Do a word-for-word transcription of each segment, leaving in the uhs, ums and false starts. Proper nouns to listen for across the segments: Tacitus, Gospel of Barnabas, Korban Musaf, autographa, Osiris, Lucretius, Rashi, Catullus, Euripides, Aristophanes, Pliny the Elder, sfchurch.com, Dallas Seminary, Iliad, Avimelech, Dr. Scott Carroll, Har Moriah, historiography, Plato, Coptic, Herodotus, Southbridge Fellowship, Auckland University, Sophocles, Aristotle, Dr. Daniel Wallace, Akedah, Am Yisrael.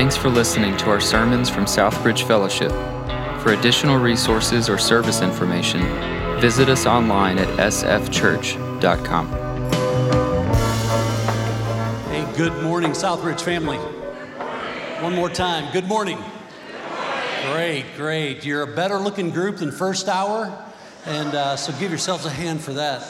Thanks for listening to our sermons from Southbridge Fellowship. For additional resources or service information, visit us online at s f church dot com. Hey, good morning, Southbridge family. One more time, good morning. Great, great. You're a better looking group than first hour, and uh, so give yourselves a hand for that.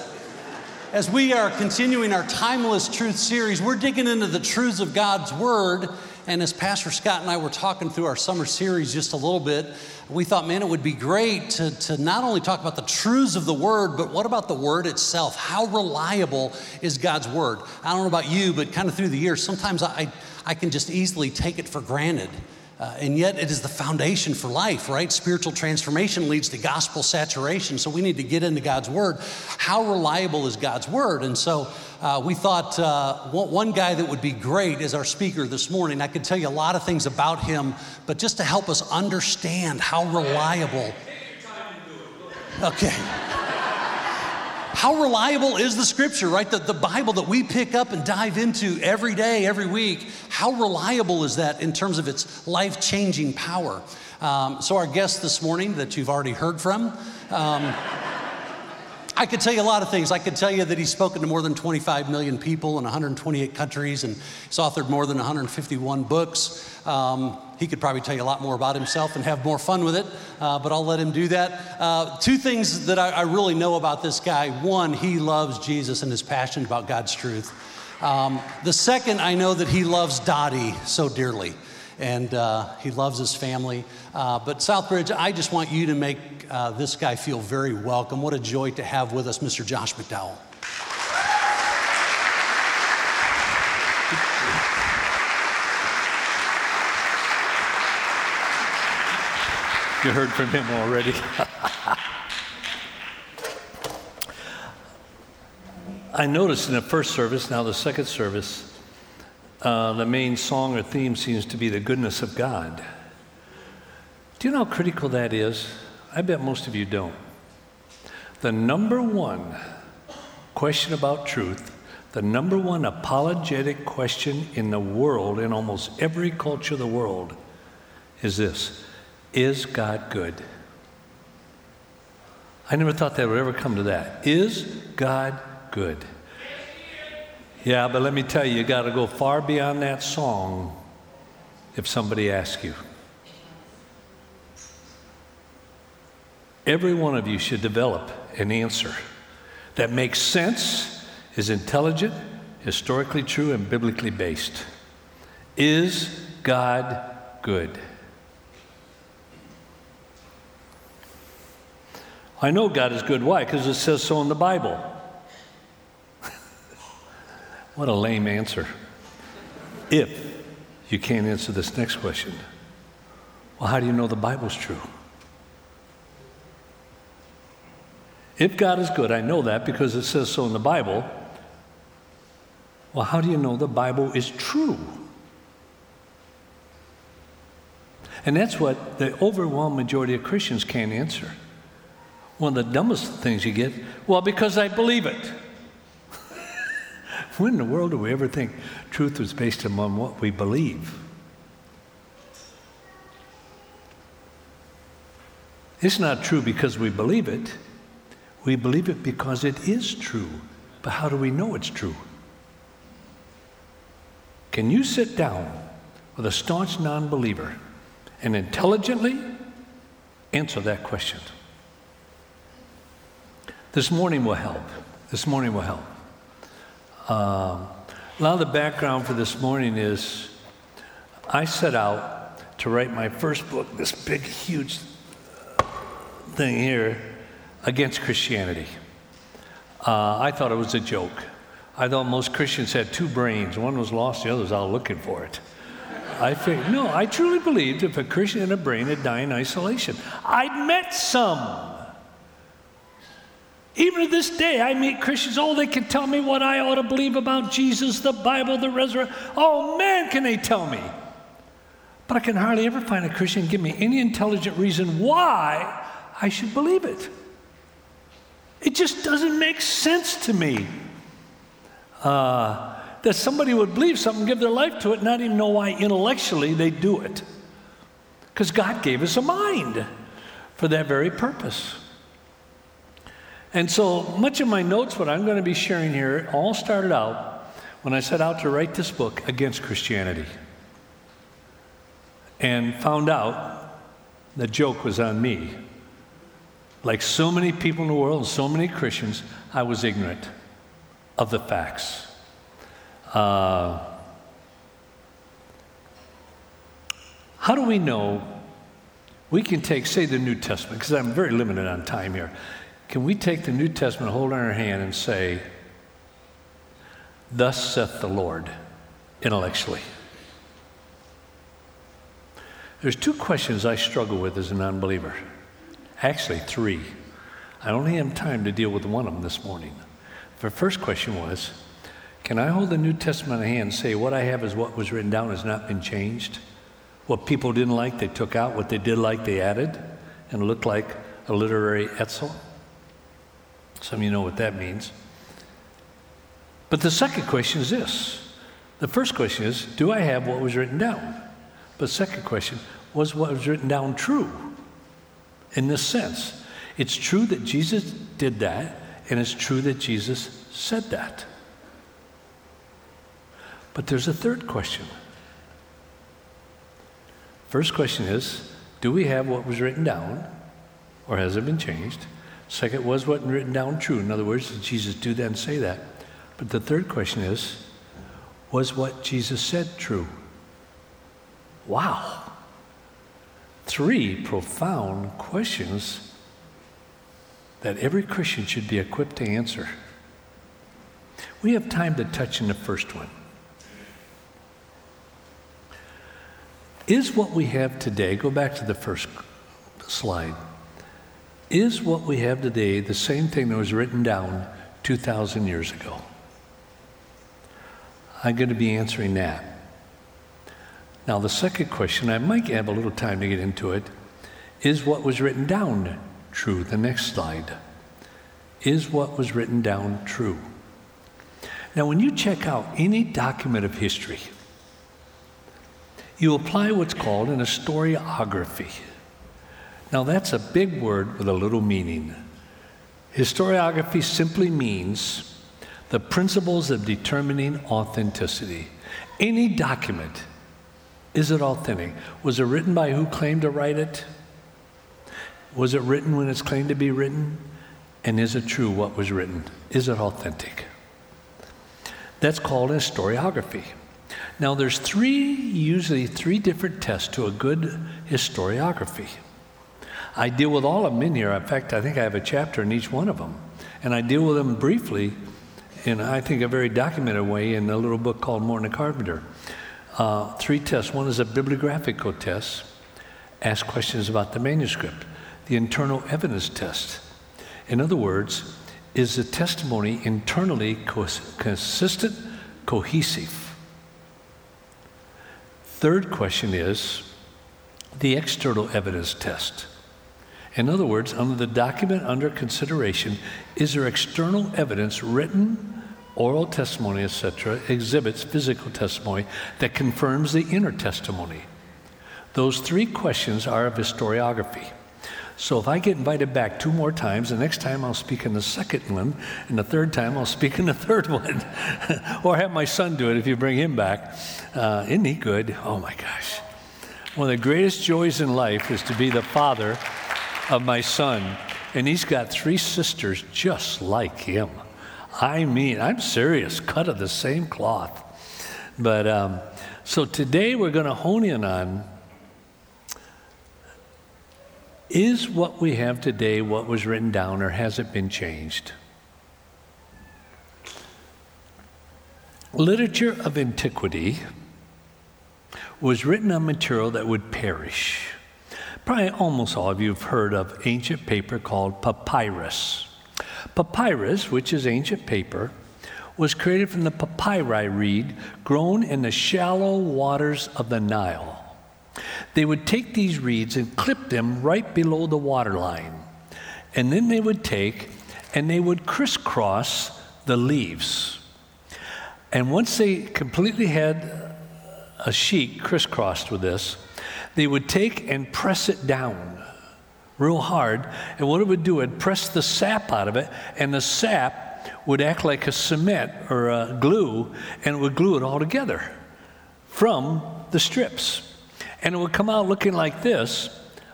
As we are continuing our Timeless Truth series, we're digging into the truths of God's Word, and as Pastor Scott and I were talking through our summer series just a little bit, we thought, man, it would be great to, to not only talk about the truths of the Word, but what about the Word itself? How reliable is God's Word? I don't know about you, but kind of through the years, sometimes I, I can just easily take it for granted. Uh, and yet it is the foundation for life, right? Spiritual transformation leads to gospel saturation. So we need to get into God's Word. How reliable is God's Word? And so uh, we thought uh, one guy that would be great is our speaker this morning. I could tell you a lot of things about him, but just to help us understand how reliable. Okay. How reliable is the Scripture, right? The, the Bible that we pick up and dive into every day, every week. How reliable is that in terms of its life-changing power? Um, so our guest this morning that you've already heard from, um, I could tell you a lot of things. I could tell you that he's spoken to more than twenty-five million people in one hundred twenty-eight countries, and he's authored more than one hundred fifty-one books. Um, he could probably tell you a lot more about himself and have more fun with it, uh, but I'll let him do that. Uh, two things that I, I really know about this guy. One, he loves Jesus and is passionate about God's truth. Um, the second, I know that he loves Dottie so dearly, and uh, he loves his family. Uh, but Southbridge, I just want you to make uh, this guy feel very welcome. What a joy to have with us, Mister Josh McDowell. You heard from him already. I noticed in the first service, now the second service, Uh, the main song or theme seems to be the goodness of God. Do you know how critical that is? I bet most of you don't. The number one question about truth, the number one apologetic question in the world, in almost every culture of the world, is this: is God good? I never thought that would ever come to that. Is God good? Yeah, but let me tell you, you got to go far beyond that song if somebody asks you. Every one of you should develop an answer that makes sense, is intelligent, historically true, and biblically based. Is God good? I know God is good. Why? Because it says so in the Bible. What a lame answer. If you can't answer this next question, well, how do you know the Bible's true? If God is good, I know that because it says so in the Bible. Well, how do you know the Bible is true? And that's what the overwhelming majority of Christians can't answer. One of the dumbest things you get, well, because I believe it. When in the world do we ever think truth is based upon what we believe? It's not true because we believe it. We believe it because it is true. But how do we know it's true? Can you sit down with a staunch non-believer and intelligently answer that question? This morning will help. This morning will help. Um, a lot of the background for this morning is I set out to write my first book, this big, huge thing here, against Christianity. Uh, I thought it was a joke. I thought most Christians had two brains. One was lost, the other was out looking for it. I figured, no, I truly believed if a Christian had a brain, it'd die in isolation. I'd met some. Even to this day, I meet Christians, oh, they can tell me what I ought to believe about Jesus, the Bible, the resurrection. Oh, man, can they tell me. But I can hardly ever find a Christian give me any intelligent reason why I should believe it. It just doesn't make sense to me. Uh, that somebody would believe something, give their life to it, not even know why intellectually they do it. Because God gave us a mind for that very purpose. And so much of my notes, what I'm going to be sharing here, all started out when I set out to write this book against Christianity. And found out the joke was on me. Like so many people in the world, so many Christians, I was ignorant of the facts. Uh, how do we know? We can take, say, the New Testament, because I'm very limited on time here. Can we take the New Testament, hold it in our hand, and say, thus saith the Lord, intellectually? There's two questions I struggle with as a non-believer. Actually, three. I only have time to deal with one of them this morning. The first question was, can I hold the New Testament in hand and say what I have is what was written down has not been changed? What people didn't like, they took out. What they did like, they added. And it looked like a literary Etzel. Some of you know what that means. But the second question is this. The first question is, do I have what was written down? But second question, was what was written down true? In this sense, it's true that Jesus did that, and it's true that Jesus said that. But there's a third question. First question is, do we have what was written down, or has it been changed? Second, was what was written down true? In other words, did Jesus do that and say that? But the third question is, was what Jesus said true? Wow. Three profound questions that every Christian should be equipped to answer. We have time to touch on the first one. Is what we have today, go back to the first slide, is what we have today the same thing that was written down two thousand years ago? I'm going to be answering that. Now, the second question, I might have a little time to get into it, is what was written down true? The next slide. Is what was written down true? Now, when you check out any document of history, you apply what's called an historiography. Now, that's a big word with a little meaning. Historiography simply means the principles of determining authenticity. Any document, is it authentic? Was it written by who claimed to write it? Was it written when it's claimed to be written? And is it true what was written? Is it authentic? That's called historiography. Now there's three, usually three different tests to a good historiography. I deal with all of them in here. In fact, I think I have a chapter in each one of them. And I deal with them briefly in, I think, a very documented way in a little book called Morton and Carpenter. Uh, three tests. One is a bibliographical test. Ask questions about the manuscript. The internal evidence test. In other words, is the testimony internally co- consistent, cohesive? Third question is the external evidence test. In other words, under the document under consideration, is there external evidence, written, oral testimony, et cetera, exhibits physical testimony that confirms the inner testimony? Those three questions are of historiography. So if I get invited back two more times, the next time I'll speak in the second one, and the third time I'll speak in the third one. Or have my son do it if you bring him back. Uh, isn't he good? Oh my gosh. One of the greatest joys in life is to be the father of my son. And he's got three sisters just like him. I mean, I'm serious, cut of the same cloth. But um, so today we're going to hone in on, is what we have today what was written down, or has it been changed? Literature of antiquity was written on material that would perish. Probably almost all of you have heard of ancient paper called papyrus. Papyrus, which is ancient paper, was created from the papyri reed grown in the shallow waters of the Nile. They would take these reeds and clip them right below the waterline. And then they would take and they would crisscross the leaves. And once they completely had a sheet crisscrossed with this, they would take and press it down real hard. And what it would do, it'd press the sap out of it, and the sap would act like a cement or a glue, and it would glue it all together from the strips. And it would come out looking like this,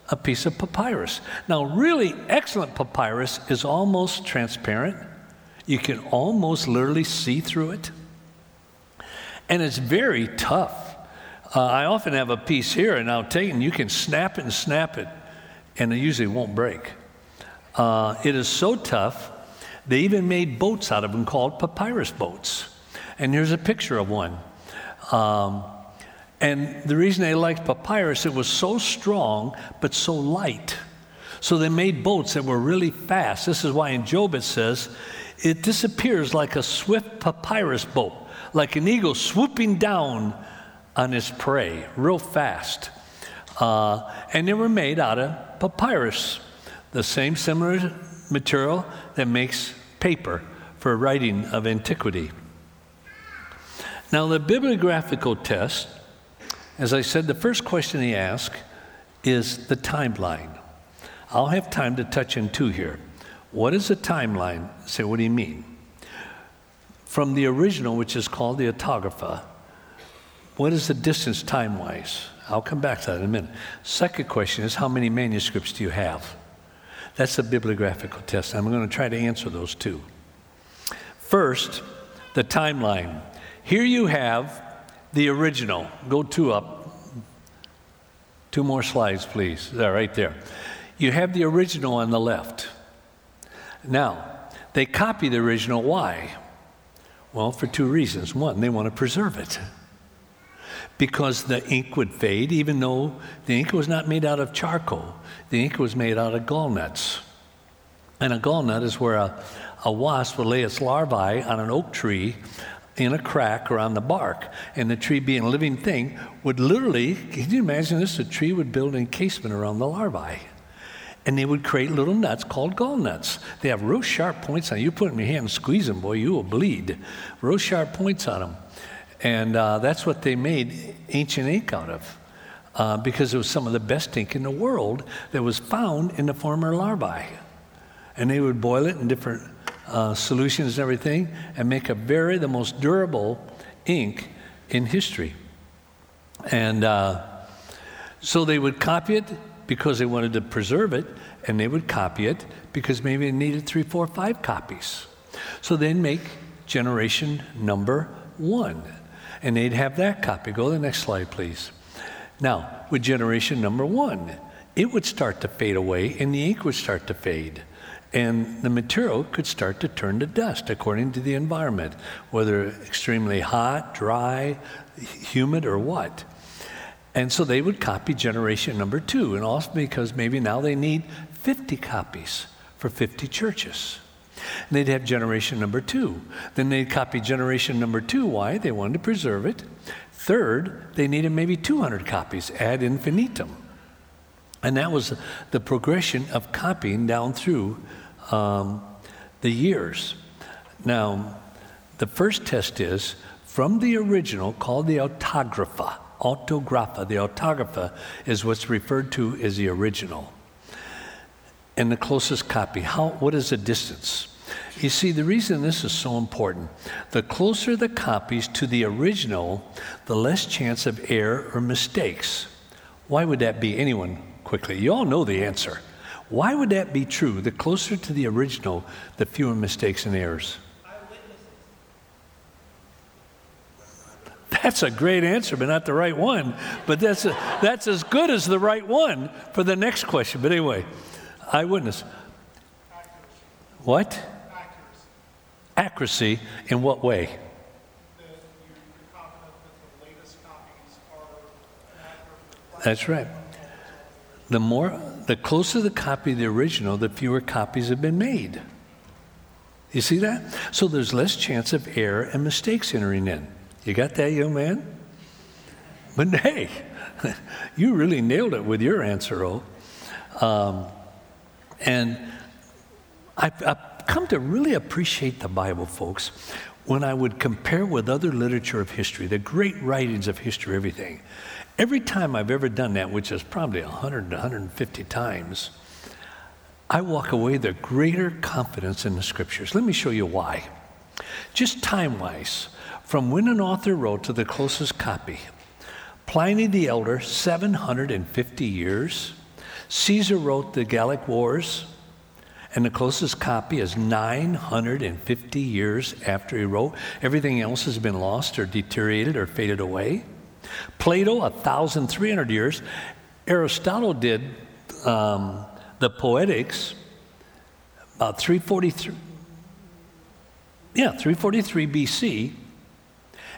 a piece of papyrus. Now, really excellent papyrus is almost transparent. You can almost literally see through it. And it's very tough. Uh, I often have a piece here, and I'll take it, and you can snap it and snap it, and it usually won't break. Uh, it is so tough, they even made boats out of them called papyrus boats. And here's a picture of one. Um, and the reason they liked papyrus, it was so strong but so light. So they made boats that were really fast. This is why in Job it says, it disappears like a swift papyrus boat, like an eagle swooping down on its prey, real fast. Uh, and they were made out of papyrus, the same similar material that makes paper for writing of antiquity. Now, the bibliographical test, as I said, the first question he asks is the timeline. I'll have time to touch on two here. What is a timeline? Say, what do you mean? From the original, which is called the autographa, what is the distance time-wise? I'll come back to that in a minute. Second question is, how many manuscripts do you have? That's a bibliographical test. I'm going to try to answer those two. First, the timeline. Here you have the original. Go two up. Two more slides, please. They're right there. You have the original on the left. Now, they copy the original. Why? Well, for two reasons. One, they want to preserve it, because the ink would fade, even though the ink was not made out of charcoal. The ink was made out of gallnuts. And a gallnut is where a, a wasp would lay its larvae on an oak tree in a crack or on the bark. And the tree, being a living thing, would literally, can you imagine this? The tree would build an encasement around the larvae. And they would create little nuts called gallnuts. They have real sharp points on them. You put them in your hand and squeeze them, boy, you will bleed. Real sharp points on them. And uh, that's what they made ancient ink out of, uh, because it was some of the best ink in the world that was found in the former larvae. And they would boil it in different uh, solutions and everything and make a very, the most durable ink in history. And uh, so they would copy it because they wanted to preserve it, and they would copy it because maybe they needed three, four, five copies. So they'd make generation number one. And they'd have that copy. Go to the next slide, please. Now, with generation number one, it would start to fade away, and the ink would start to fade. And the material could start to turn to dust according to the environment, whether extremely hot, dry, humid, or what. And so they would copy generation number two, and also because maybe now they need fifty copies for fifty churches. And they'd have generation number two. Then they'd copy generation number two. Why? They wanted to preserve it. Third, they needed maybe two hundred copies ad infinitum. And that was the progression of copying down through um, the years. Now, the first test is from the original, called the autographa. Autographa. The autographa is what's referred to as the original. And the closest copy. How? What is the distance? You see, the reason this is so important, the closer the copies to the original, the less chance of error or mistakes. Why would that be? Anyone, quickly. You all know the answer. Why would that be true? The closer to the original, the fewer mistakes and errors. That's a great answer, but not the right one. But that's a, that's as good as the right one for the next question. But anyway. Eyewitness. Accuracy. What? Accuracy. Accuracy in what way? That you're confident that the latest copies are accurate. That's right. The more, the closer the copy to the original, the fewer copies have been made. You see that? So there's less chance of error and mistakes entering in. You got that, young man? But hey, you really nailed it with your answer, oh. Um, And I've, I've come to really appreciate the Bible, folks. when I would compare with other literature of history, the great writings of history, everything, every time I've ever done that, which is probably one hundred to one hundred fifty times, I walk away with greater confidence in the scriptures. Let me show you why. Just time-wise, from when an author wrote to the closest copy, Pliny the Elder, seven hundred fifty years. Caesar wrote the Gallic Wars, and the closest copy is nine hundred fifty years after he wrote. Everything else has been lost or deteriorated or faded away. Plato, one thousand three hundred years. Aristotle did um, the Poetics, about three forty-three, yeah, three forty-three B C,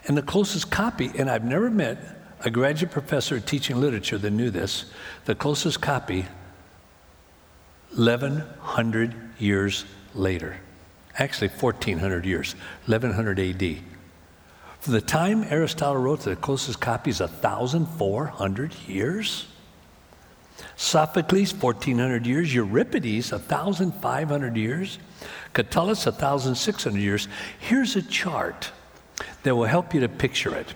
and the closest copy, and I've never met a graduate professor teaching literature that knew this, the closest copy, eleven hundred years later. Actually, fourteen hundred years, eleven hundred A D. From the time Aristotle wrote to the closest copy is one thousand four hundred years. Sophocles, fourteen hundred years. Euripides, one thousand five hundred years. Catullus, one thousand six hundred years. Here's a chart that will help you to picture it.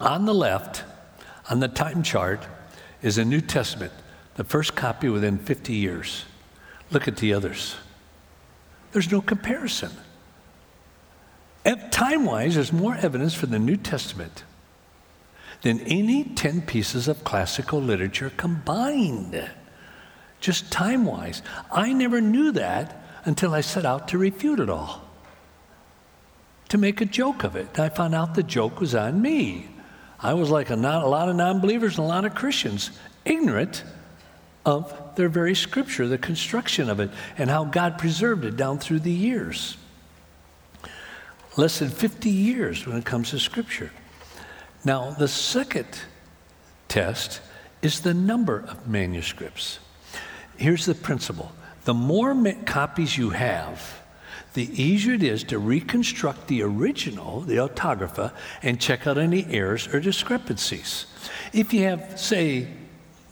On the left, on the time chart, is the New Testament, the first copy within fifty years. Look at the others. There's no comparison. Time-wise, there's more evidence for the New Testament than any ten pieces of classical literature combined. Just time-wise. I never knew that until I set out to refute it all, to make a joke of it. I found out the joke was on me. I was like a, non, a lot of non-believers and a lot of Christians, ignorant of their very scripture, the construction of it, and how God preserved it down through the years. Less than fifty years when it comes to scripture. Now, the second test is the number of manuscripts. Here's the principle. The more copies you have, the easier it is to reconstruct the original, the autographa, and check out any errors or discrepancies. If you have, say,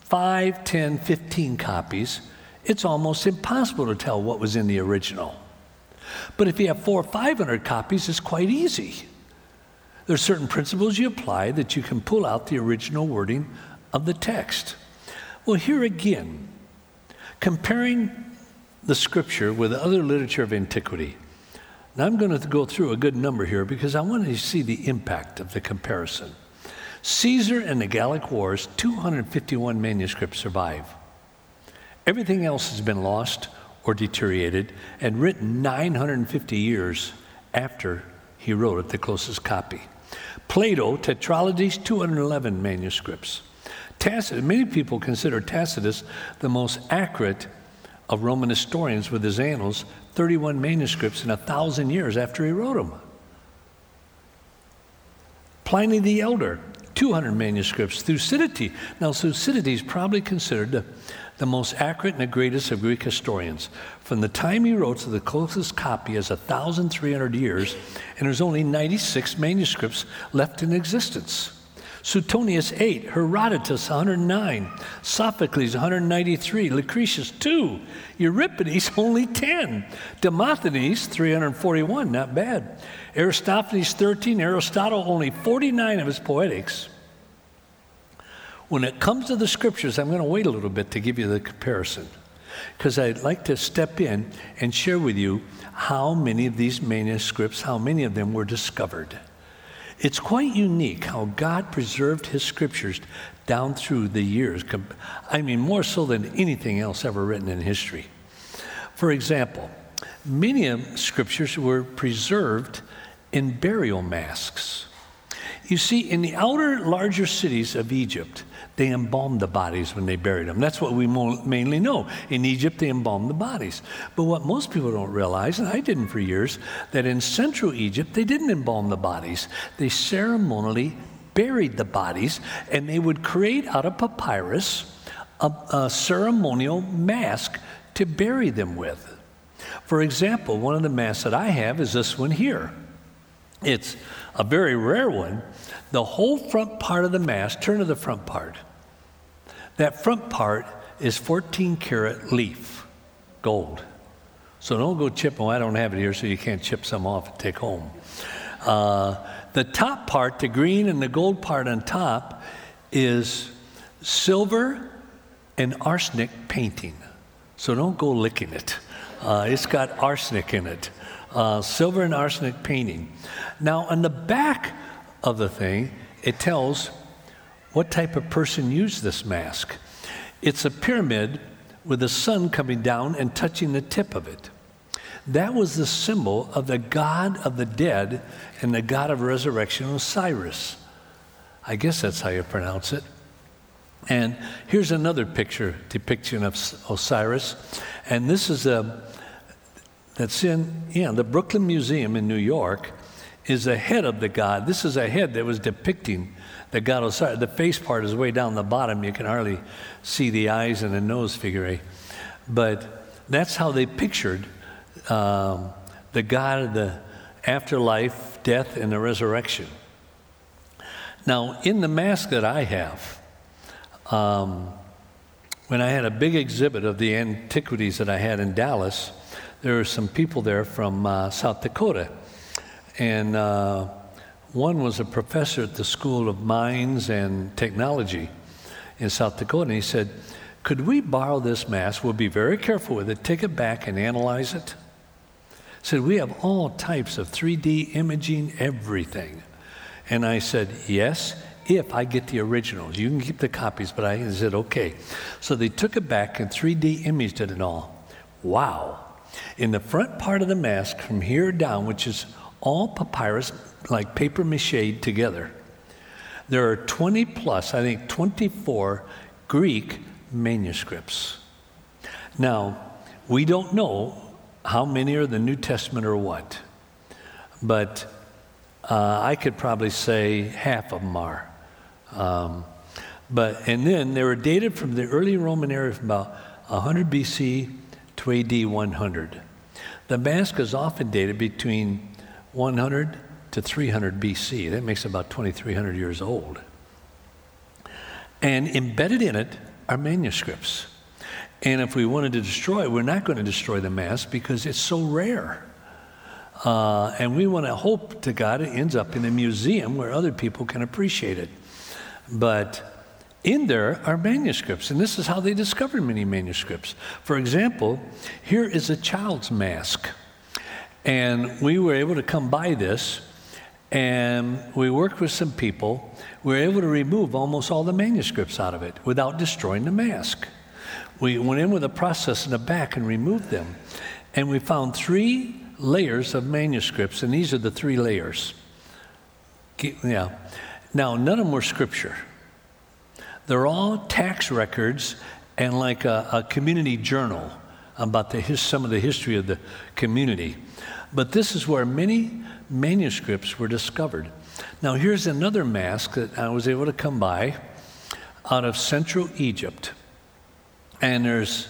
five, ten, fifteen copies, it's almost impossible to tell what was in the original. But if you have four or five hundred copies, it's quite easy. There are certain principles you apply that you can pull out the original wording of the text. Well, here again, comparing the scripture with other literature of antiquity. Now I'm going to go through a good number here because I want to see the impact of the comparison. Caesar and the Gallic Wars, two hundred fifty-one manuscripts survive. Everything else has been lost or deteriorated and written nine hundred fifty years after he wrote it, the closest copy. Plato, Tetralogies, two hundred eleven manuscripts. Tacitus, many people consider Tacitus the most accurate of Roman historians with his annals, thirty-one manuscripts in a thousand years after he wrote them. Pliny the Elder, two hundred manuscripts. Thucydides. Now, Thucydides is probably considered the, the most accurate and the greatest of Greek historians. From the time he wrote to the closest copy is one thousand three hundred years, and there's only ninety-six manuscripts left in existence. Suetonius, eight. Herodotus, one hundred nine. Sophocles, one hundred ninety-three. Lucretius, two. Euripides, only ten. Demosthenes, three hundred forty-one. Not bad. Aristophanes, thirteen. Aristotle, only forty-nine of his Poetics. When it comes to the scriptures, I'm going to wait a little bit to give you the comparison, because I'd like to step in and share with you how many of these manuscripts, how many of them were discovered. It's quite unique how God preserved his scriptures down through the years. I mean, more so than anything else ever written in history. For example, many of scriptures were preserved in burial masks. You see, in the outer, larger cities of Egypt, they embalmed the bodies when they buried them. That's what we mainly know. In Egypt, they embalmed the bodies. But what most people don't realize, and I didn't for years, that in central Egypt, they didn't embalm the bodies. They ceremonially buried the bodies, and they would create out of papyrus a, a ceremonial mask to bury them with. For example, one of the masks that I have is this one here. It's a very rare one. The whole front part of the mask, turn to the front part. That front part is fourteen karat leaf, gold. So don't go chip, oh, I don't have it here, so you can't chip some off and take home. Uh, the top part, the green and the gold part on top, is silver and arsenic painting. So don't go licking it. Uh, it's got arsenic in it. Uh, silver and arsenic painting. Now, on the back of the thing, it tells what type of person used this mask. It's a pyramid with the sun coming down and touching the tip of it. That was the symbol of the god of the dead and the god of resurrection, Osiris. I guess that's how you pronounce it. And here's another picture, depiction of Osiris. And this is a, that's in, yeah, the Brooklyn Museum in New York, is the head of the god. This is a head that was depicting the god Osiris. The face part is way down the bottom. You can hardly see the eyes and the nose figure eight. But that's how they pictured Um, the God of the afterlife, death, and the resurrection. Now, in the mask that I have, um, when I had a big exhibit of the antiquities that I had in Dallas, there were some people there from uh, South Dakota. And uh, one was a professor at the School of Mines and Technology in South Dakota, and he said, could we borrow this mask? We'll be very careful with it. Take it back and analyze it. Said, we have all types of three D imaging, everything. And I said, yes, if I get the originals. You can keep the copies, but I said, okay. So they took it back and three D imaged it and all. Wow. In the front part of the mask, from here down, which is all papyrus, like paper mache together, there are twenty plus, I think twenty-four Greek manuscripts. Now, we don't know how many are the New Testament or what, but uh, I could probably say half of them are. Um, but and then they were dated from the early Roman era from about one hundred B C to A D one hundred. The mask is often dated between one hundred to three hundred B C. That makes it about twenty-three hundred years old. And embedded in it are manuscripts. And if we wanted to destroy it, we're not going to destroy the mask because it's so rare. Uh, and we want to hope to God it ends up in a museum where other people can appreciate it. But in there are manuscripts, and this is how they discovered many manuscripts. For example, here is a child's mask. And we were able to come by this, and we worked with some people. We were able to remove almost all the manuscripts out of it without destroying the mask. We went in with a process in the back and removed them. And we found three layers of manuscripts, and these are the three layers. Yeah. Now, none of them were scripture. They're all tax records and like a, a community journal about the his, some of the history of the community. But this is where many manuscripts were discovered. Now, here's another mask that I was able to come by out of Central Egypt. And there's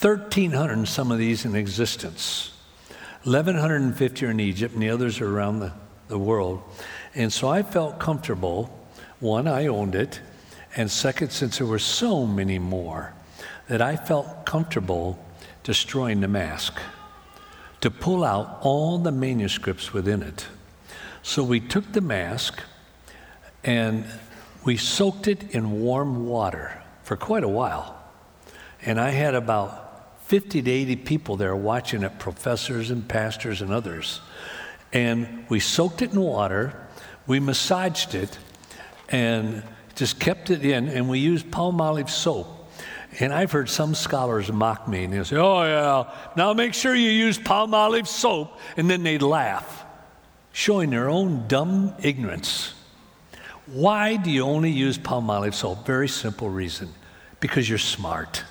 thirteen hundred and some of these in existence. eleven fifty are in Egypt, and the others are around the, the world. And so I felt comfortable. One, I owned it. And second, since there were so many more, that I felt comfortable destroying the mask to pull out all the manuscripts within it. So we took the mask and we soaked it in warm water for quite a while. And I had about fifty to eighty people there watching it, professors and pastors and others. And we soaked it in water, we massaged it, and just kept it in, and we used Palmolive soap. And I've heard some scholars mock me, and they'll say, oh yeah, now make sure you use Palmolive soap, and then they'd laugh, showing their own dumb ignorance. Why do you only use Palmolive soap? Very simple reason, because you're smart.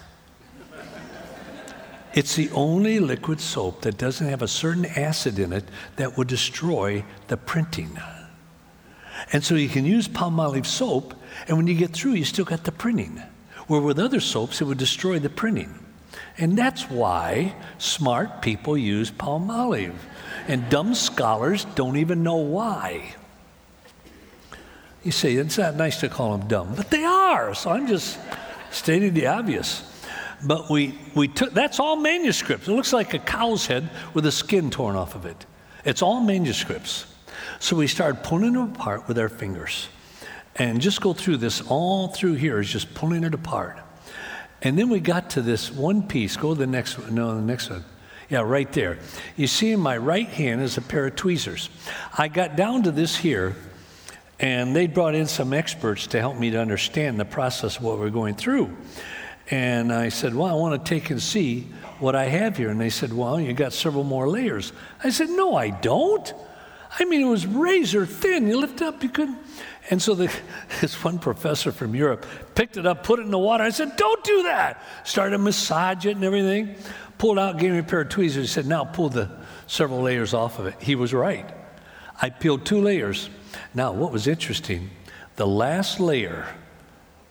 It's the only liquid soap that doesn't have a certain acid in it that will destroy the printing. And so you can use Palmolive soap, and when you get through, you still got the printing. Where with other soaps, it would destroy the printing. And that's why smart people use Palmolive. And dumb scholars don't even know why. You say, it's not nice to call them dumb, but they are. So I'm just stating the obvious. But we, we took, that's all manuscripts. It looks like a cow's head with the skin torn off of it. It's all manuscripts. So we started pulling them apart with our fingers. And just go through this, all through here is just pulling it apart. And then we got to this one piece. Go to the next one. No, the next one. Yeah, right there. You see in my right hand is a pair of tweezers. I got down to this here, and they brought in some experts to help me to understand the process of what we're going through. And I said, well, I want to take and see what I have here. And they said, well, you got several more layers. I said, no, I don't. I mean, it was razor thin. You lift it up, you couldn't. And so the, this one professor from Europe picked it up, put it in the water. I said, don't do that. Started to massage it and everything. Pulled out, gave me a pair of tweezers. He said, now pull the several layers off of it. He was right. I peeled two layers. Now, what was interesting, the last layer,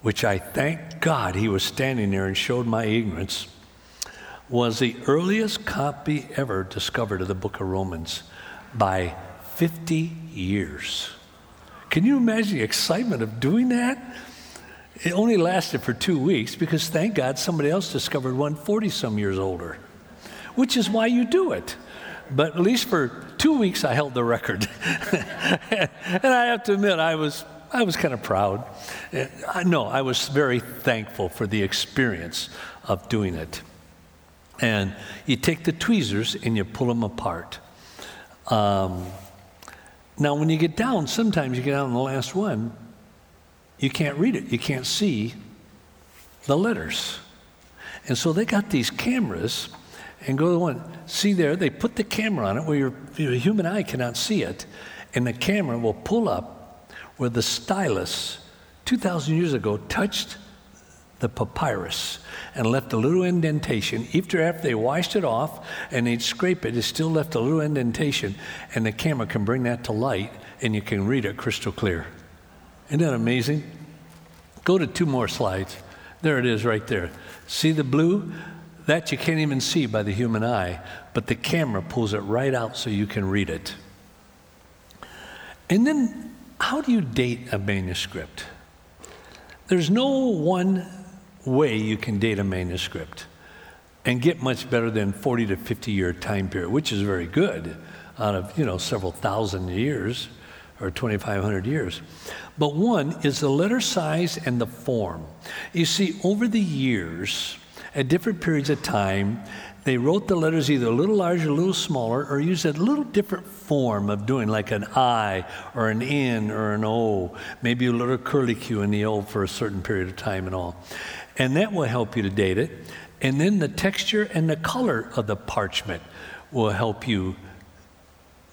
which I thank God he was standing there and showed my ignorance, was the earliest copy ever discovered of the book of Romans by fifty years. Can you imagine the excitement of doing that? It only lasted for two weeks because, thank God, somebody else discovered one forty-some years older, which is why you do it. But at least for two weeks, I held the record. And I have to admit, I was I was kind of proud. I, no, I was very thankful for the experience of doing it. And you take the tweezers and you pull them apart. Um, now, when you get down, sometimes you get down on the last one, you can't read it. You can't see the letters. And so they got these cameras, and go to the one, see there, they put the camera on it where your, your human eye cannot see it, and the camera will pull up where the stylus, two thousand years ago, touched the papyrus and left a little indentation. After, after they washed it off and they'd scrape it, it still left a little indentation, and the camera can bring that to light, and you can read it crystal clear. Isn't that amazing? Go to two more slides. There it is right there. See the blue? That you can't even see by the human eye, but the camera pulls it right out so you can read it. And then, how do you date a manuscript? There's no one way you can date a manuscript and get much better than forty to fifty year time period, which is very good out of, you know, several thousand years or twenty-five hundred years. But one is the letter size and the form. You see, over the years, at different periods of time, they wrote the letters either a little larger, a little smaller, or used a little different form of doing, like an I or an N or an O, maybe a little curlicue in the O for a certain period of time and all. And that will help you to date it. And then the texture and the color of the parchment will help you.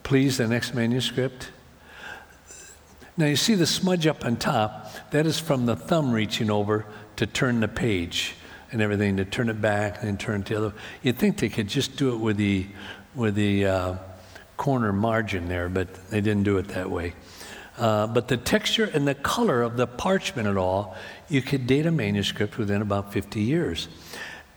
Please, the next manuscript. Now you see the smudge up on top, that is from the thumb reaching over to turn the page and everything, to turn it back and then turn it the other. You'd think they could just do it with the with the uh, corner margin there, but they didn't do it that way. Uh, but the texture and the color of the parchment and all, you could date a manuscript within about fifty years.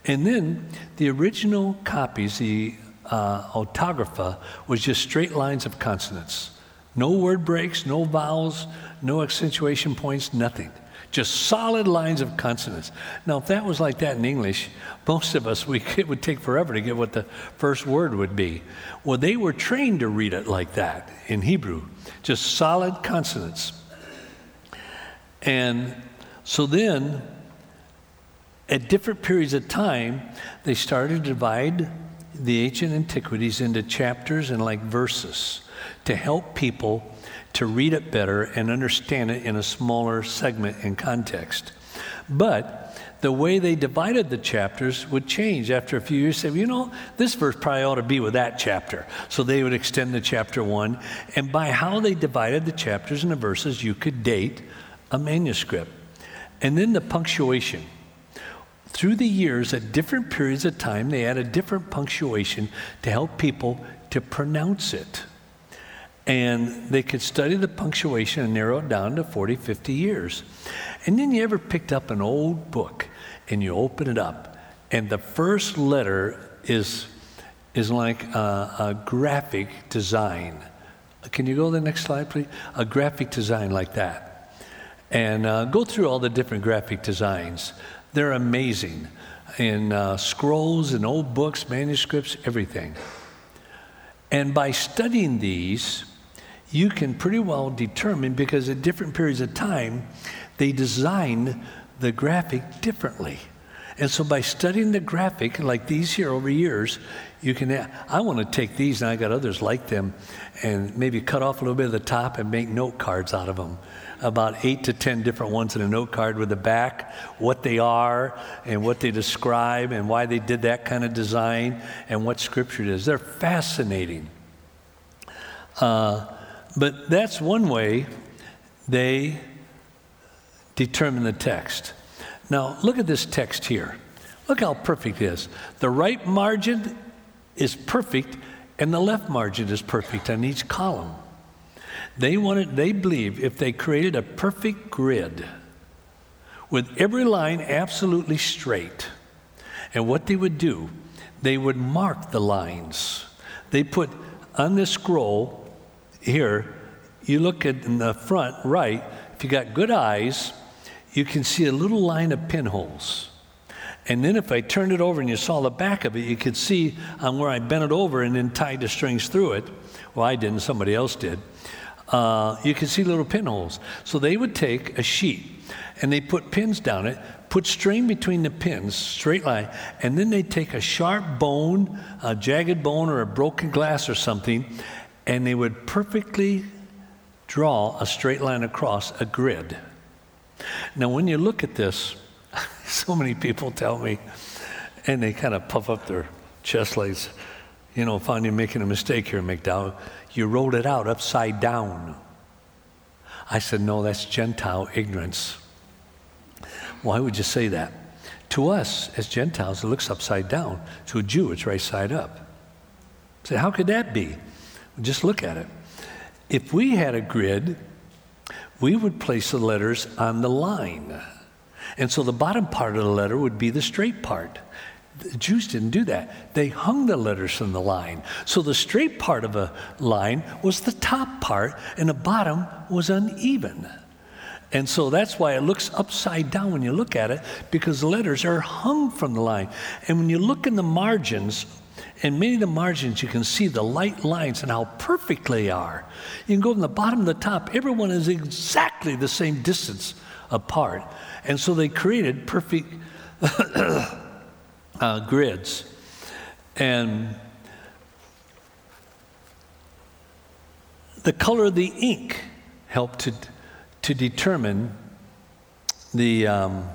And then the original copies, the uh, autographa, was just straight lines of consonants. No word breaks, no vowels, no accentuation points, nothing. Just solid lines of consonants. Now, if that was like that in English, most of us, we, it would take forever to get what the first word would be. Well, they were trained to read it like that in Hebrew, just solid consonants. And so then, at different periods of time, they started to divide the ancient antiquities into chapters and like verses to help people to read it better and understand it in a smaller segment and context. But the way they divided the chapters would change after a few years. They said, you know, this verse probably ought to be with that chapter. So they would extend the chapter one. And by how they divided the chapters and the verses, you could date a manuscript. And then the punctuation. Through the years, at different periods of time, they added different punctuation to help people to pronounce it. And they could study the punctuation and narrow it down to forty, fifty years. And then you ever picked up an old book and you open it up, and the first letter is is like a, a graphic design. Can you go to the next slide, please? A graphic design like that. And uh, go through all the different graphic designs. They're amazing. and uh, scrolls and old books, manuscripts, everything. And by studying these, you can pretty well determine, because at different periods of time, they designed the graphic differently. And so by studying the graphic, like these here over years, you can, I want to take these, and I got others like them, and maybe cut off a little bit of the top and make note cards out of them. About eight to ten different ones in a note card with the back, what they are, and what they describe, and why they did that kind of design, and what scripture it is. They're fascinating. Uh, but that's one way they determine the text. Now, look at this text here. Look how perfect it is. The right margin is perfect, and the left margin is perfect on each column. They wanted, they believe if they created a perfect grid with every line absolutely straight, and what they would do, they would mark the lines. They put on this scroll here, you look at in the front right, if you got good eyes, you can see a little line of pinholes. And then if I turned it over and you saw the back of it, you could see on where I bent it over and then tied the strings through it. Well, I didn't, somebody else did. Uh, you could see little pinholes. So they would take a sheet and they put pins down it, put string between the pins, straight line, and then they take a sharp bone, a jagged bone or a broken glass or something, and they would perfectly draw a straight line across a grid. Now, when you look at this, so many people tell me, and they kind of puff up their chest legs, you know, found you making a mistake here, McDowell. You rolled it out upside down. I said, no, that's Gentile ignorance. Why would you say that? To us, as Gentiles, it looks upside down. To a Jew, it's right side up. I said, how could that be? Well, just look at it. If we had a grid, we would place the letters on the line. And so the bottom part of the letter would be the straight part. The Jews didn't do that. They hung the letters from the line. So the straight part of a line was the top part, and the bottom was uneven. And so that's why it looks upside down when you look at it, because the letters are hung from the line. And when you look in the margins, and many of the margins, you can see the light lines and how perfect they are. You can go from the bottom to the top. Everyone is exactly the same distance apart. And so they created perfect uh, grids. And the color of the ink helped to, to determine the um,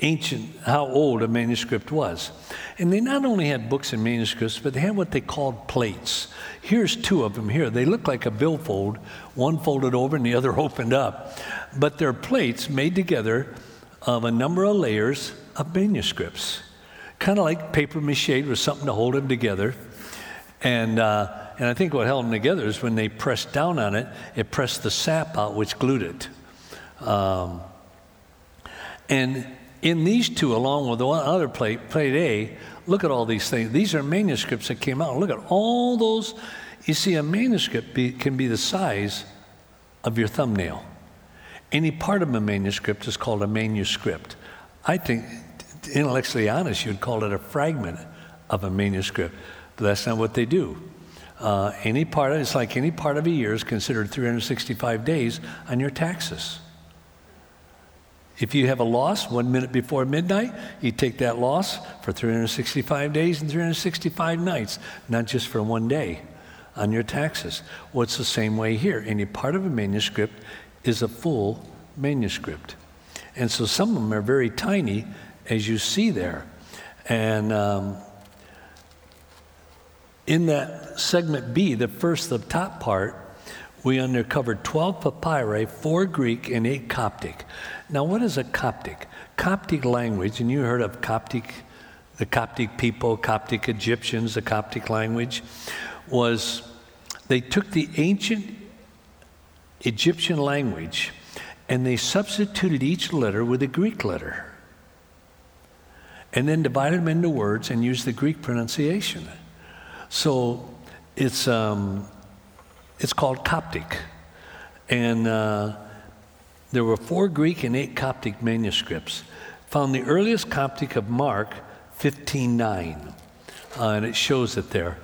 ancient, how old a manuscript was. And they not only had books and manuscripts, but they had what they called plates. Here's two of them here. They look like a billfold, one folded over and the other opened up. But they're plates made together of a number of layers of manuscripts, kind of like paper mache with something to hold them together. And uh, and I think what held them together is when they pressed down on it, it pressed the sap out, which glued it. Um, and in these two, along with the one other plate, plate A, look at all these things. These are manuscripts that came out. Look at all those. You see, a manuscript be, can be the size of your thumbnail. Any part of a manuscript is called a manuscript. I think, intellectually honest, you'd call it a fragment of a manuscript, but that's not what they do. Uh, any part of, it's like any part of a year is considered three hundred sixty-five days on your taxes. If you have a loss one minute before midnight, you take that loss for three hundred sixty-five days and three hundred sixty-five nights, not just for one day on your taxes. Well, it's the same way here. Any part of a manuscript is a full manuscript. And so some of them are very tiny, as you see there. And um, in that segment B, the first, the top part, we uncovered twelve papyri, four Greek and eight Coptic. Now, what is a Coptic? Coptic language, and you heard of Coptic, the Coptic people, Coptic Egyptians, the Coptic language, was they took the ancient Egyptian language and they substituted each letter with a Greek letter and then divided them into words and used the Greek pronunciation. So it's um, it's called Coptic. And uh, there were four Greek and eight Coptic manuscripts. found the earliest Coptic of Mark, fifteen nine, uh, and it shows it there.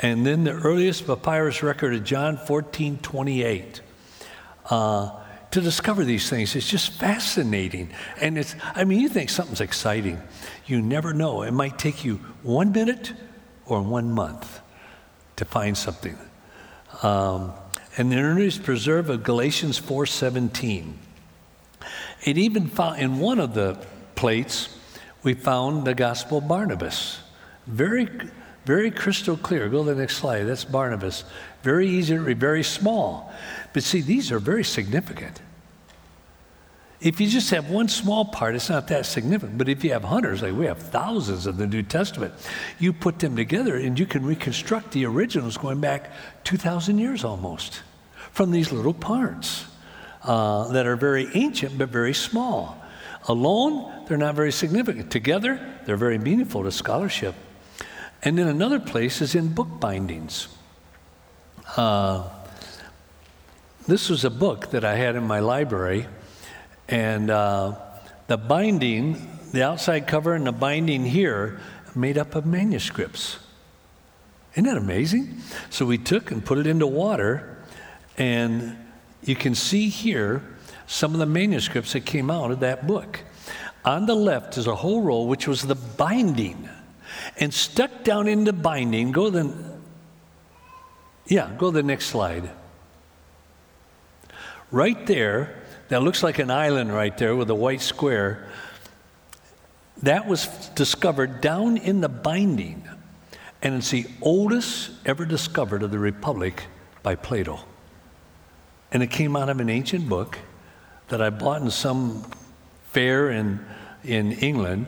And then the earliest papyrus record of John, fourteen twenty-eight. Uh, to discover these things is just fascinating. And it's, I mean, you think something's exciting. You never know. It might take you one minute or one month to find something. Um, and the earliest preserve of Galatians four seventeen. It even found, in one of the plates, we found the Gospel of Barnabas. Very, very crystal clear. Go to the next slide. That's Barnabas. Very easy to read, very small. But see, these are very significant. If you just have one small part, it's not that significant. But if you have hundreds, like we have thousands of the New Testament, you put them together and you can reconstruct the originals going back two thousand years almost from these little parts uh, that are very ancient but very small. Alone, they're not very significant. Together, they're very meaningful to scholarship. And then another place is in book bindings. Uh, this was a book that I had in my library. And uh, the binding, the outside cover and the binding here, made up of manuscripts. Isn't that amazing? So we took and put it into water, and you can see here some of the manuscripts that came out of that book. On the left is a whole row, which was the binding. And stuck down in the binding, go to the, yeah, go to the next slide. Right there, that looks like an island right there with a white square. That was discovered down in the binding. And it's the oldest ever discovered of the Republic by Plato. And it came out of an ancient book that I bought in some fair in, in England.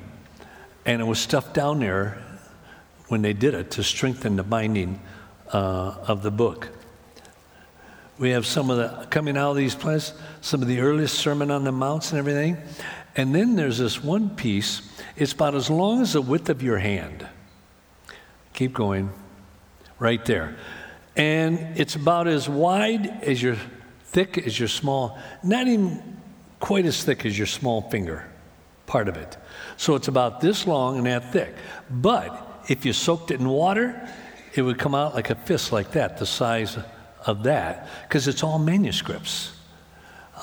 And it was stuffed down there when they did it to strengthen the binding uh, of the book. We have some of the, coming out of these places, some of the earliest Sermon on the Mounts and everything. And then there's this one piece. It's about as long as the width of your hand. Keep going. Right there. And it's about as wide as your, thick as your small, not even quite as thick as your small finger, part of it. So it's about this long and that thick. But if you soaked it in water, it would come out like a fist like that, the size of that, because it's all manuscripts.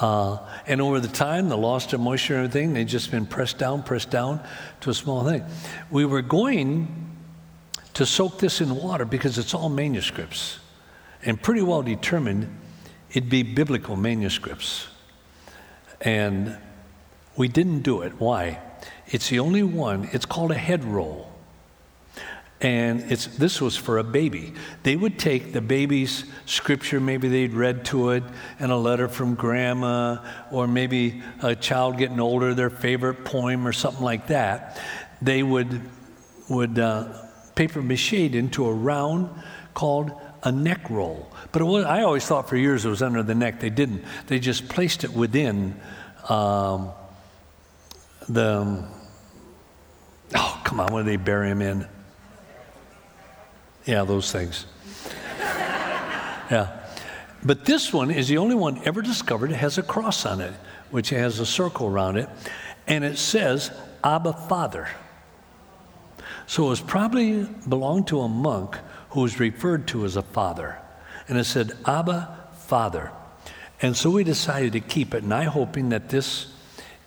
Uh, and over the time, the loss of moisture and everything, they've just been pressed down, pressed down to a small thing. We were going to soak this in water because it's all manuscripts. And pretty well determined it'd be biblical manuscripts. And we didn't do it. Why? It's the only one. It's called a head roll. And it's, this was for a baby. They would take the baby's scripture, maybe they'd read to it, and a letter from grandma, or maybe a child getting older, their favorite poem or something like that. They would would uh, paper mache it into a round called a neck roll. But it was, I always thought for years it was under the neck. They didn't. They just placed it within um, the, oh, come on, what do they bury him in? Yeah, those things. Yeah. But this one is the only one ever discovered. It has a cross on it, which has a circle around it. And it says, Abba, Father. So it was probably belonged to a monk who was referred to as a father. And it said, Abba, Father. And so we decided to keep it. And I'm hoping that this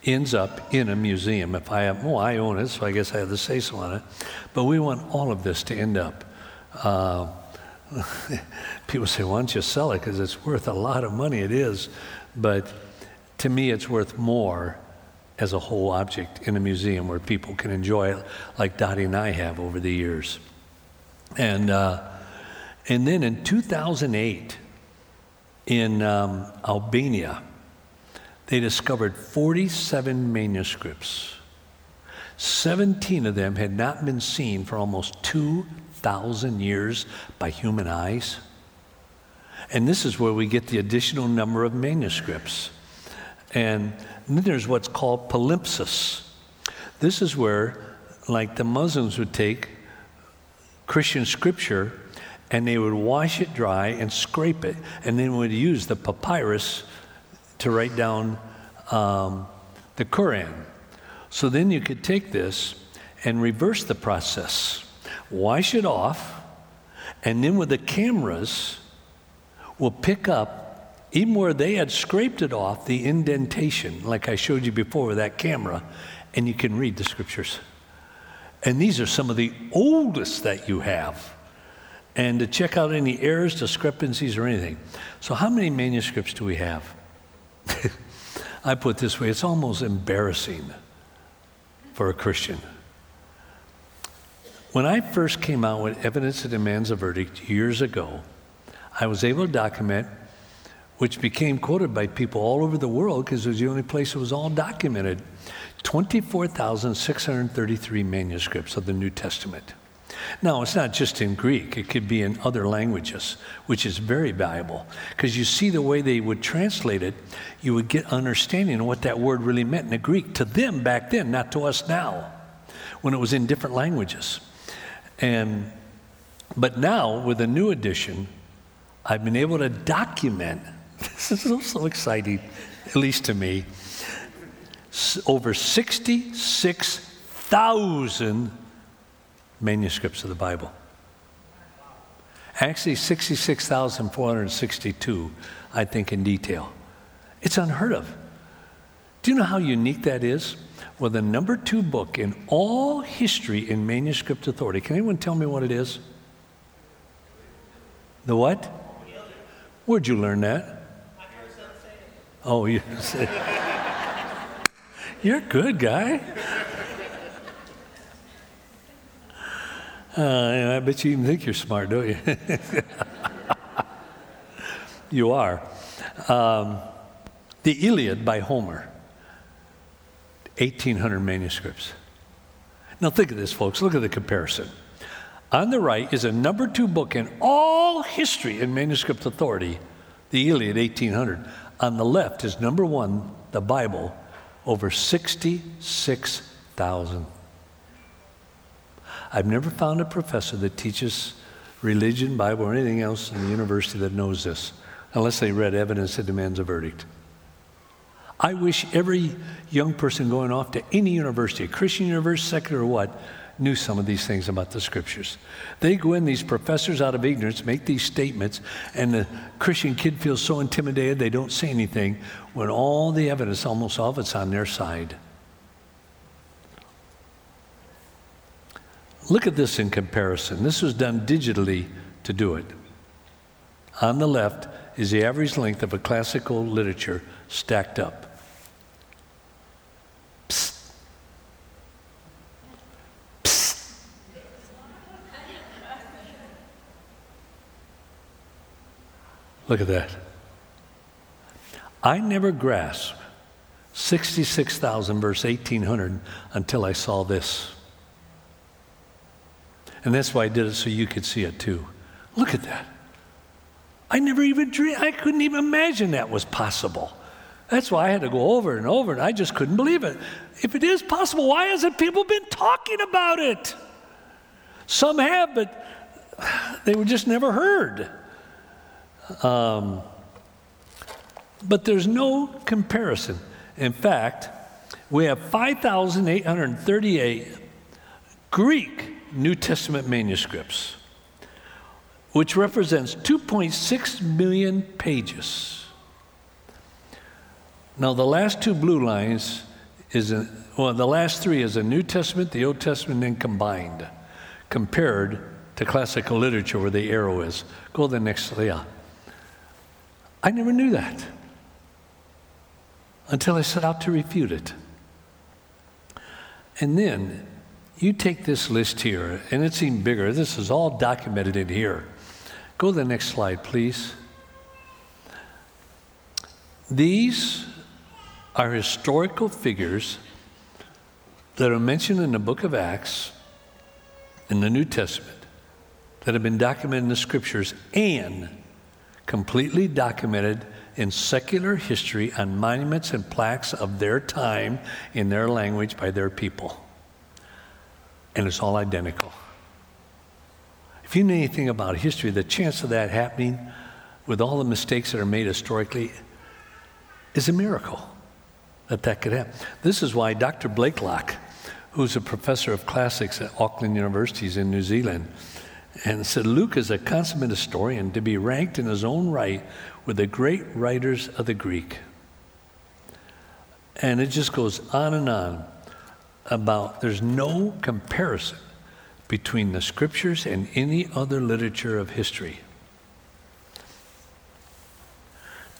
ends up in a museum. If I have, oh, I own it, so I guess I have to say so on it. But we want all of this to end up. Uh, people say, why don't you sell it? Because it's worth a lot of money. It is. But to me, it's worth more as a whole object in a museum where people can enjoy it like Dottie and I have over the years. And uh, and then in two thousand eight, in um, Albania, they discovered forty-seven manuscripts. seventeen of them had not been seen for almost two thousand years by human eyes. And this is where we get the additional number of manuscripts. And then there's what's called palimpsest. This is where, like the Muslims would take Christian scripture and they would wash it dry and scrape it, and then would use the papyrus to write down um, the Quran. So then you could take this and reverse the process. Wash it off, and then with the cameras, we'll pick up, even where they had scraped it off, the indentation, like I showed you before with that camera, and you can read the scriptures. And these are some of the oldest that you have. And to check out any errors, discrepancies, or anything. So how many manuscripts do we have? I put it this way, it's almost embarrassing for a Christian. When I first came out with Evidence That Demands a Verdict years ago, I was able to document, which became quoted by people all over the world because it was the only place it was all documented, twenty-four thousand six hundred thirty-three manuscripts of the New Testament. Now, it's not just in Greek. It could be in other languages, which is very valuable because you see the way they would translate it, you would get understanding of what that word really meant in the Greek to them back then, not to us now, when it was in different languages. And, but now, with a new edition, I've been able to document, this is so, so exciting, at least to me, over sixty-six thousand manuscripts of the Bible. Actually, sixty-six thousand four hundred sixty-two, I think, in detail. It's unheard of. Do you know how unique that is? Well, the number two book in all history in manuscript authority. Can anyone tell me what it is? The what? Where'd you learn that? I heard someone say it. Oh, you said it. You're good, guy. Uh, I bet you even think you're smart, don't you? You are. Um, the Iliad by Homer. eighteen hundred manuscripts. Now think of this, folks. Look at the comparison. On the right is a number two book in all history in manuscript authority, the Iliad, eighteen hundred. On the left is number one, the Bible, over sixty-six thousand. I've never found a professor that teaches religion, Bible, or anything else in the university that knows this, unless they read Evidence That Demands a Verdict. I wish every young person going off to any university, Christian university, secular or what, knew some of these things about the scriptures. They go in, these professors out of ignorance, make these statements, and the Christian kid feels so intimidated they don't say anything when all the evidence, almost all of it's on their side. Look at this in comparison. This was done digitally to do it. On the left is the average length of a classical literature stacked up. Psst. Psst. Look at that. I never grasped sixty-six thousand verse eighteen hundred until I saw this. And that's why I did it so you could see it too. Look at that. I never even dreamed, I couldn't even imagine that was possible. That's why I had to go over and over, and I just couldn't believe it. If it is possible, why hasn't people been talking about it? Some have, but they were just never heard. Um, but there's no comparison. In fact, we have five thousand eight hundred thirty-eight Greek New Testament manuscripts, which represents two point six million pages. Now, the last two blue lines is, a, well, the last three is the New Testament, the Old Testament, and combined, compared to classical literature where the arrow is. Go to the next, yeah. I never knew that until I set out to refute it. And then you take this list here, and it's even bigger. This is all documented in here. Go to the next slide, please. These are historical figures that are mentioned in the book of Acts in the New Testament that have been documented in the scriptures and completely documented in secular history on monuments and plaques of their time in their language by their people. And it's all identical. If you know anything about history, the chance of that happening with all the mistakes that are made historically is a miracle. that that could happen. This is why Doctor Blakelock, who's a professor of classics at Auckland University in New Zealand, and said, Luke is a consummate historian to be ranked in his own right with the great writers of the Greek. And it just goes on and on about there's no comparison between the scriptures and any other literature of history.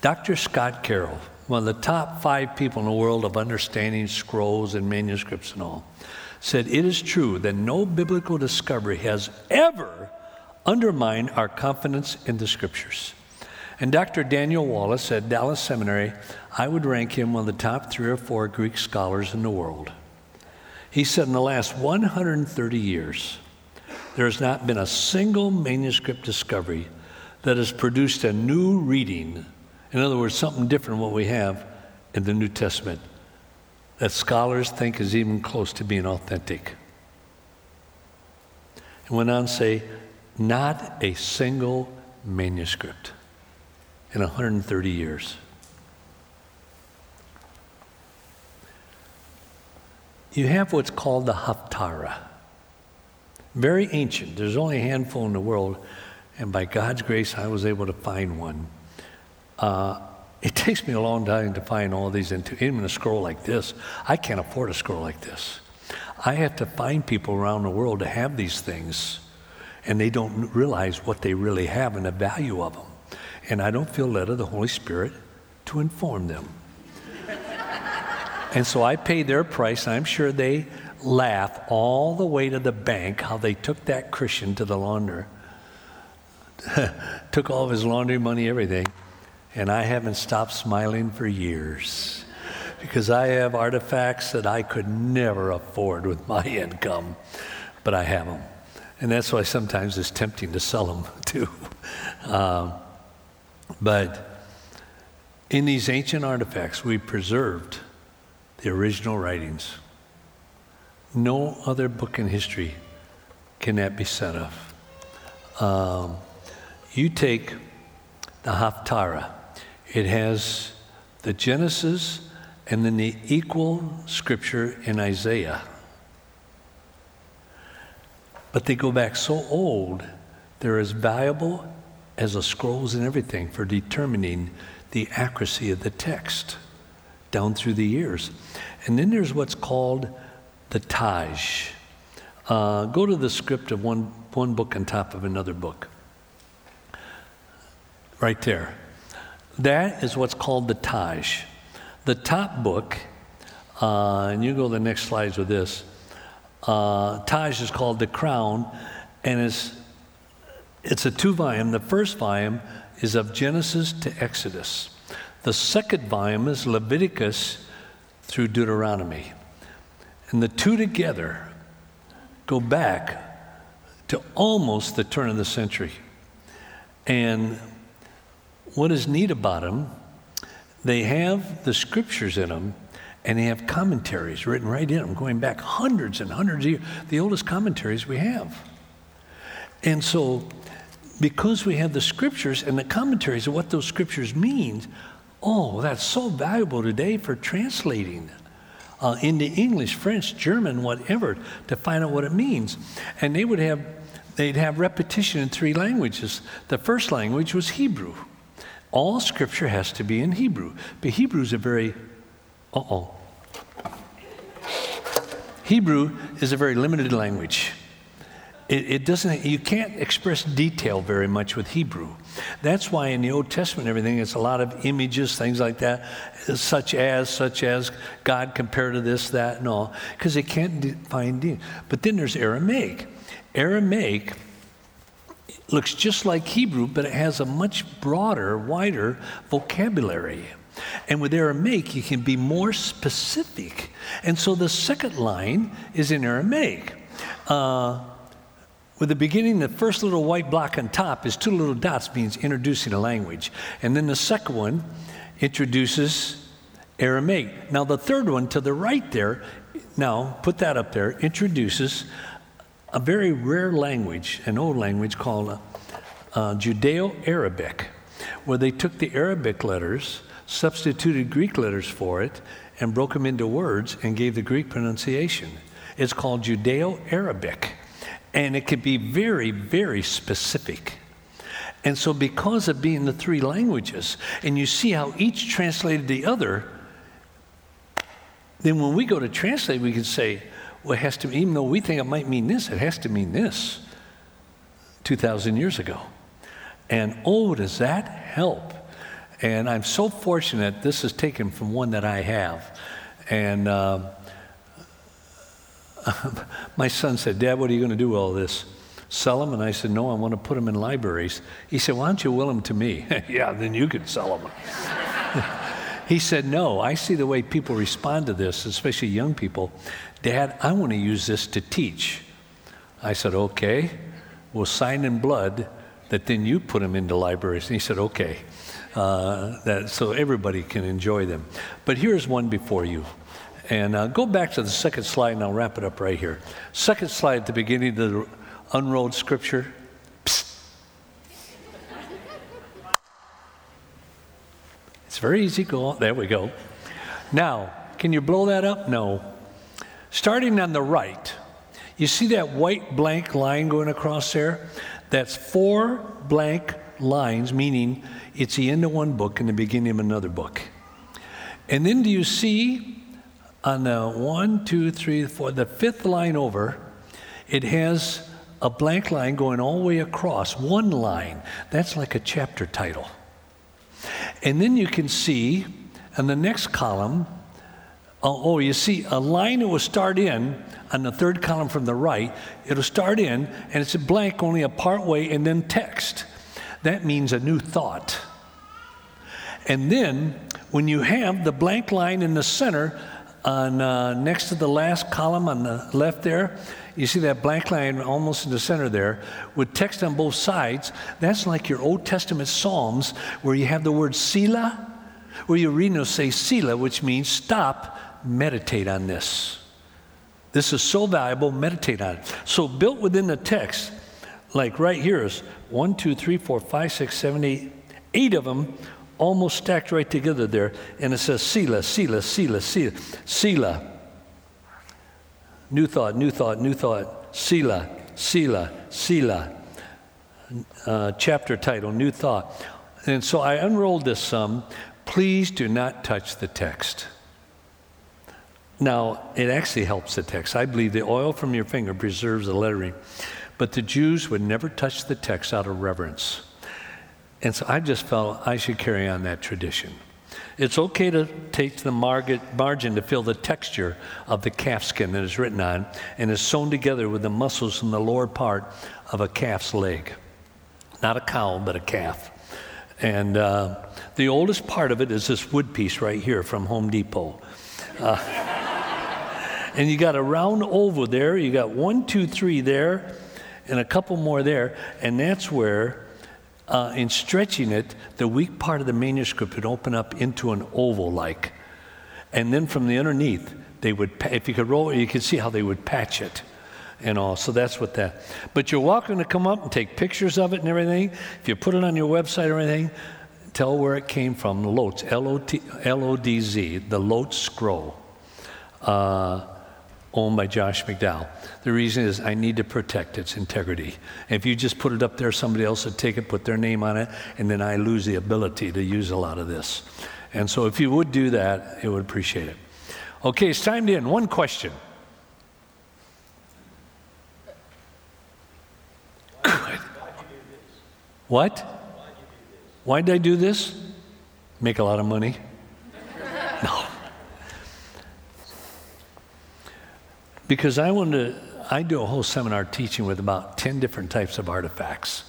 Doctor Scott Carroll, one of the top five people in the world of understanding scrolls and manuscripts and all, said, it is true that no biblical discovery has ever undermined our confidence in the scriptures. And Doctor Daniel Wallace at Dallas Seminary, I would rank him one of the top three or four Greek scholars in the world. He said in the last one hundred thirty years, there has not been a single manuscript discovery that has produced a new reading. In other words, something different than what we have in the New Testament that scholars think is even close to being authentic. And went on to say, not a single manuscript in one hundred thirty years. You have what's called the Haftarah. Very ancient. There's only a handful in the world, and by God's grace, I was able to find one. Uh, it takes me a long time to find all these, into even a scroll like this. I can't afford a scroll like this. I have to find people around the world to have these things, and they don't realize what they really have and the value of them. And I don't feel led of the Holy Spirit to inform them. And so I paid their price, and I'm sure they laugh all the way to the bank how they took that Christian to the launderer, took all of his laundry money, everything. And I haven't stopped smiling for years because I have artifacts that I could never afford with my income, but I have them. And that's why sometimes it's tempting to sell them too. Um, but in these ancient artifacts, we preserved the original writings. No other book in history can that be said of. Um, you take the Haftarah. It has the Genesis and then the equal scripture in Isaiah. But they go back so old, they're as valuable as the scrolls and everything for determining the accuracy of the text down through the years. And then there's what's called the Taj. Uh, go to the script of one, one book on top of another book. Right there. That is what's called the Taj. The top book, uh, and you go to the next slides with this, uh, Taj is called the Crown, and it's, it's a two volume. The first volume is of Genesis to Exodus. The second volume is Leviticus through Deuteronomy. And the two together go back to almost the turn of the century. And what is neat about them, they have the scriptures in them, and they have commentaries written right in them, going back hundreds and hundreds of years, the oldest commentaries we have. And so, because we have the scriptures and the commentaries of what those scriptures mean, oh, that's so valuable today for translating uh, into English, French, German, whatever, to find out what it means. And they would have, they'd have repetition in three languages. The first language was Hebrew. All scripture has to be in Hebrew. But Hebrew is a very, uh-oh. Hebrew is a very limited language. It, it doesn't, you can't express detail very much with Hebrew. That's why in the Old Testament and everything, it's a lot of images, things like that, such as, such as, God compared to this, that, and all, because they can't find it. But then there's Aramaic. Aramaic looks just like Hebrew, but it has a much broader, wider vocabulary. And with Aramaic, you can be more specific. And so the second line is in Aramaic. Uh, with the beginning, the first little white block on top is two little dots, means introducing a language. And then the second one introduces Aramaic. Now the third one to the right there, now put that up there, introduces a very rare language, an old language called uh, uh, Judeo-Arabic, where they took the Arabic letters, substituted Greek letters for it, and broke them into words and gave the Greek pronunciation. It's called Judeo-Arabic, and it can be very, very specific. And so because of being the three languages, and you see how each translated the other, then when we go to translate, we can say, well, it has to, even though we think it might mean this, it has to mean this two thousand years ago. And oh, does that help? And I'm so fortunate this is taken from one that I have. And uh, my son said, Dad, what are you going to do with all this? Sell them? And I said, no, I want to put them in libraries. He said, why don't you will them to me? Yeah, then you can sell them. He said, no, I see the way people respond to this, especially young people. Dad, I want to use this to teach. I said, okay, we'll sign in blood that then you put them into libraries. And he said, okay. Uh, that, so everybody can enjoy them. But here's one before you. And uh, go back to the second slide, and I'll wrap it up right here. Second slide at the beginning of the unrolled scripture. Psst. It's very easy. Go on. There we go. Now, can you blow that up? No. Starting on the right, you see that white blank line going across there? That's four blank lines, meaning it's the end of one book and the beginning of another book. And then do you see on the one, two, three, four, the fifth line over, it has a blank line going all the way across, one line. That's like a chapter title. And then you can see on the next column, oh, oh you see a line that will start in, on the third column from the right, it'll start in, and it's a blank only a part way and then text. That means a new thought. And then when you have the blank line in the center on uh, next to the last column on the left there, you see that blank line almost in the center there with text on both sides. That's like your Old Testament Psalms where you have the word Selah, where you read and say Selah, which means stop, meditate on this. This is so valuable, meditate on it. So built within the text, like right here is one, two, three, four, five, six, seven, eight, eight of them almost stacked right together there. And it says Selah, Selah, Selah, Selah, Selah. New thought, new thought, new thought. Selah, Selah, Selah. Uh, chapter title, new thought. And so I unrolled this some. Please do not touch the text. Now, it actually helps the text. I believe the oil from your finger preserves the lettering. But the Jews would never touch the text out of reverence. And so I just felt I should carry on that tradition. It's okay to take the margin to feel the texture of the calfskin that is written on and is sewn together with the muscles in the lower part of a calf's leg. Not a cow, but a calf. And uh, the oldest part of it is this wood piece right here from Home Depot. Uh, and you got a round oval there. You got one, two, three there. And a couple more there, and that's where, uh, in stretching it, the weak part of the manuscript would open up into an oval-like. And then from the underneath, they would, if you could roll it, you could see how they would patch it and all. So that's what that. But you're welcome to come up and take pictures of it and everything. If you put it on your website or anything, tell where it came from, Lodz, L O T, L O D Z, the Lodz scroll. Uh, owned by Josh McDowell. The reason is I need to protect its integrity. And if you just put it up there, somebody else would take it, put their name on it, and then I lose the ability to use a lot of this. And so if you would do that, I would appreciate it. Okay, it's time to end. One question. Why, why did you do this? What? Why did you do this? Why did I do this? Make a lot of money. No. Because I wanted to, I do a whole seminar teaching with about ten different types of artifacts.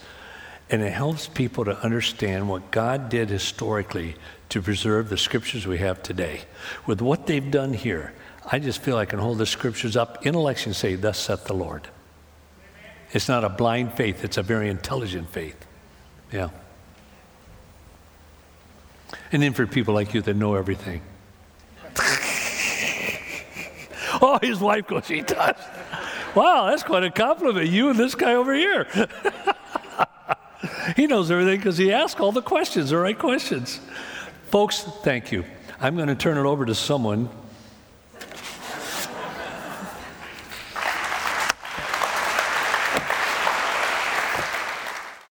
And it helps people to understand what God did historically to preserve the scriptures we have today. With what they've done here, I just feel I can hold the scriptures up intellectually and say, thus saith the Lord. Amen. It's not a blind faith, it's a very intelligent faith. Yeah. And then for people like you that know everything. Oh, his wife goes, he does. Wow, that's quite a compliment. You and this guy over here. He knows everything because he asks all the questions, the right questions. Folks, thank you. I'm going to turn it over to someone